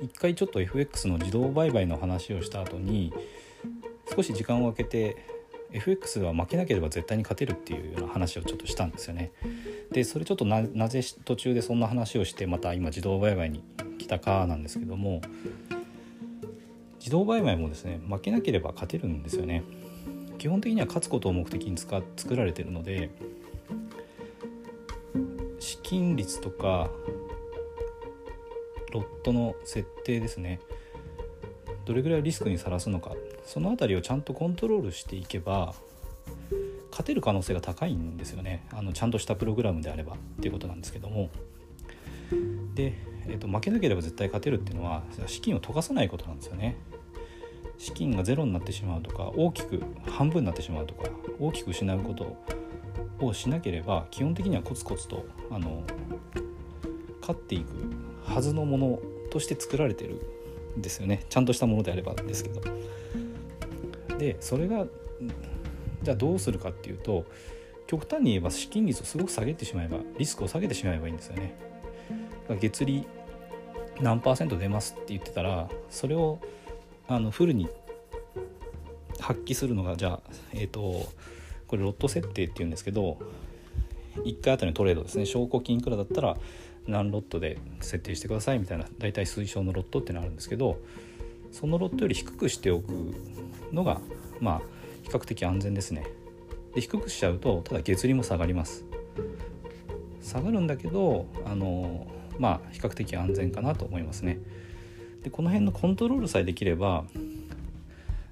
一回ちょっと FX の自動売買の話をした後に少し時間を空けて FX は負けなければ絶対に勝てるっていうような話をちょっとしたんですよね。でそれちょっと なぜ途中でそんな話をしてまた今自動売買に来たかなんですけども、自動売買もですね負けなければ勝てるんですよね。基本的には勝つことを目的に作られているので、資金率とかロットの設定ですね、どれぐらいリスクにさらすのか、そのあたりをちゃんとコントロールしていけば勝てる可能性が高いんですよね。ちゃんとしたプログラムであればっていうことなんですけども、で、負けなければ絶対勝てるっていうのは資金を溶かさないことなんですよね。資金がゼロになってしまうとか大きく半分になってしまうとか大きく失うことをしなければ基本的にはコツコツと勝っていくはずのものとして作られてるんですよね。ちゃんとしたものであればですけど。でそれがじゃあどうするかっていうと、極端に言えば資金率をすごく下げてしまえば、リスクを下げてしまえばいいんですよね。月利何%出ますって言ってたら、それをフルに発揮するのが、じゃあ、これロット設定っていうんですけど、1回あたりのトレードですね、証拠金いくらだったら何ロットで設定してくださいみたいな、大体推奨のロットってのあるんですけど、そのロットより低くしておくのがまあ比較的安全ですね。で低くしちゃうと、ただ月利も下がります。下がるんだけどまあ比較的安全かなと思いますね。でこの辺のコントロールさえできれば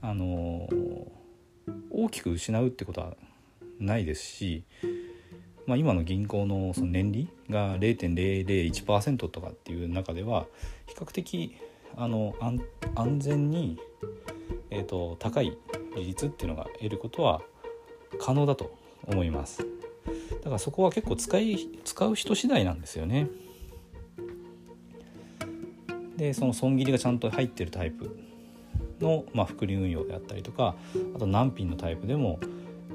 大きく失うってことはないですし、まあ、今の銀行のその年利が 0.001% とかっていう中では比較的安全に、高い利率っていうのが得ることは可能だと思います。だからそこは結構使う人次第なんですよね。でその損切りがちゃんと入ってるタイプの、まあ、複利運用であったりとか、あと難品のタイプでも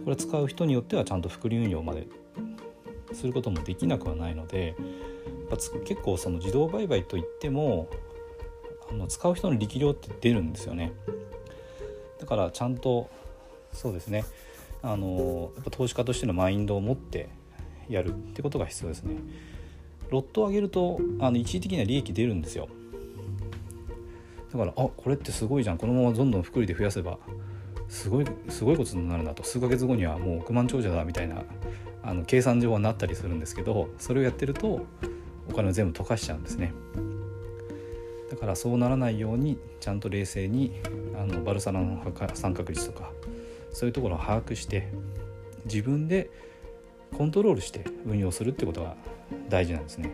これ使う人によってはちゃんと複利運用まですることもできなくはないので、結構その自動売買といっても使う人の力量って出るんですよね。だからちゃんとそうですね、やっぱ投資家としてのマインドを持ってやるってことが必要ですね。ロットを上げると一時的な利益出るんですよ。だからこれってすごいじゃん、このままどんどん複利で増やせばすごいことになるなと、数ヶ月後にはもう億万長者だみたいな計算上はなったりするんですけど、それをやってるとお金を全部溶かしちゃうんですね。だからそうならないようにちゃんと冷静にバルサナの参画率とかそういうところを把握して自分でコントロールして運用するってことが大事なんですね。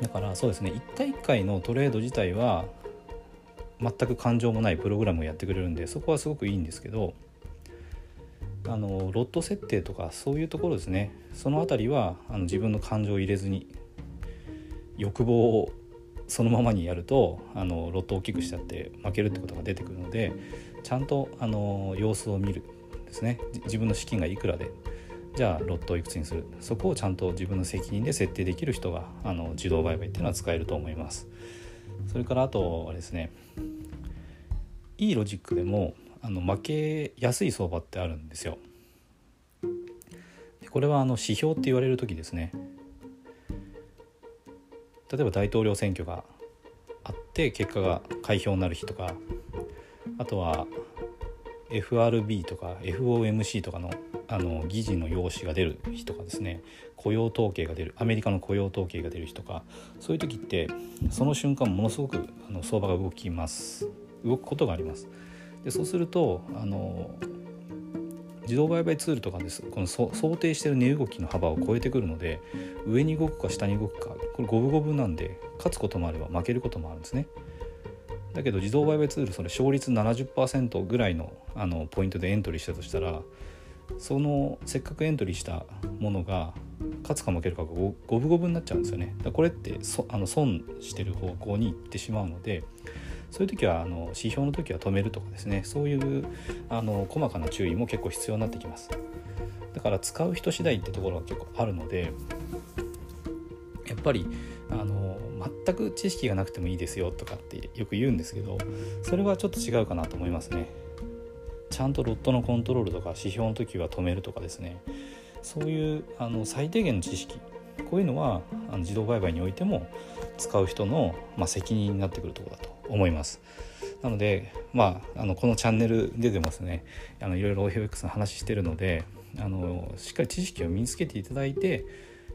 だからそうですね、1回1回のトレード自体は全く感情もないプログラムをやってくれるんで、そこはすごくいいんですけど、ロット設定とかそういうところですね、そのあたりは自分の感情を入れずに欲望をそのままにやるとロットを大きくしちゃって負けるってことが出てくるので、ちゃんと様子を見るですね。自分の資金がいくらで、じゃあロットをいくつにする、そこをちゃんと自分の責任で設定できる人が自動売買っていうのは使えると思います。それからあとはですね、いいロジックでも負けやすい相場ってあるんですよ。でこれは指標って言われる時ですね、例えば大統領選挙があって結果が開票になる日とか、あとは FRB とか FOMC とかの議事の要旨が出る日とかですね、雇用統計が出る、アメリカの雇用統計が出る日とか、そういう時ってその瞬間ものすごく相場が動きます、動くことがあります。でそうすると自動売買ツールとかです、この想定している値動きの幅を超えてくるので、上に動くか下に動くか、これ五分五分なんで、勝つこともあれば負けることもあるんですね。だけど自動売買ツール、それ勝率 70% ぐらいのポイントでエントリーしたとしたら、そのせっかくエントリーしたものが勝つか負けるかが五分五分になっちゃうんですよね。だからこれって損してる方向に行ってしまうので、そういう時は指標の時は止めるとかですね、そういう細かな注意も結構必要になってきます。だから使う人次第ってところは結構あるので、やっぱり全く知識がなくてもいいですよとかってよく言うんですけど、それはちょっと違うかなと思いますね。ちゃんとロットのコントロールとか指標の時は止めるとかですね、そういう最低限の知識、こういうのは自動売買においても使う人の、責任になってくるところだと思います。なので、このチャンネル出てますね、いろいろ FX の話してるので、しっかり知識を身につけていただいて、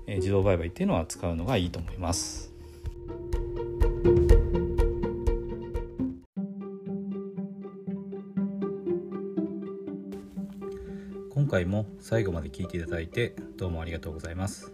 自動売買っていうのは使うのがいいと思います。今回も最後まで聞いていただいてどうもありがとうございます。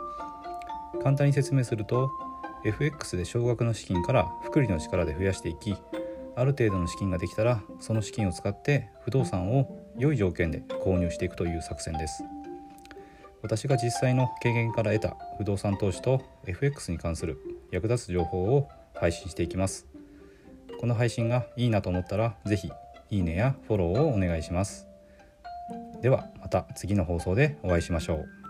簡単に説明すると、 FX で少額の資金から複利の力で増やしていき、ある程度の資金ができたらその資金を使って不動産を良い条件で購入していくという作戦です。私が実際の経験から得た不動産投資と FX に関する役立つ情報を配信していきます。この配信がいいなと思ったら、ぜひいいねやフォローをお願いします。ではまた次の放送でお会いしましょう。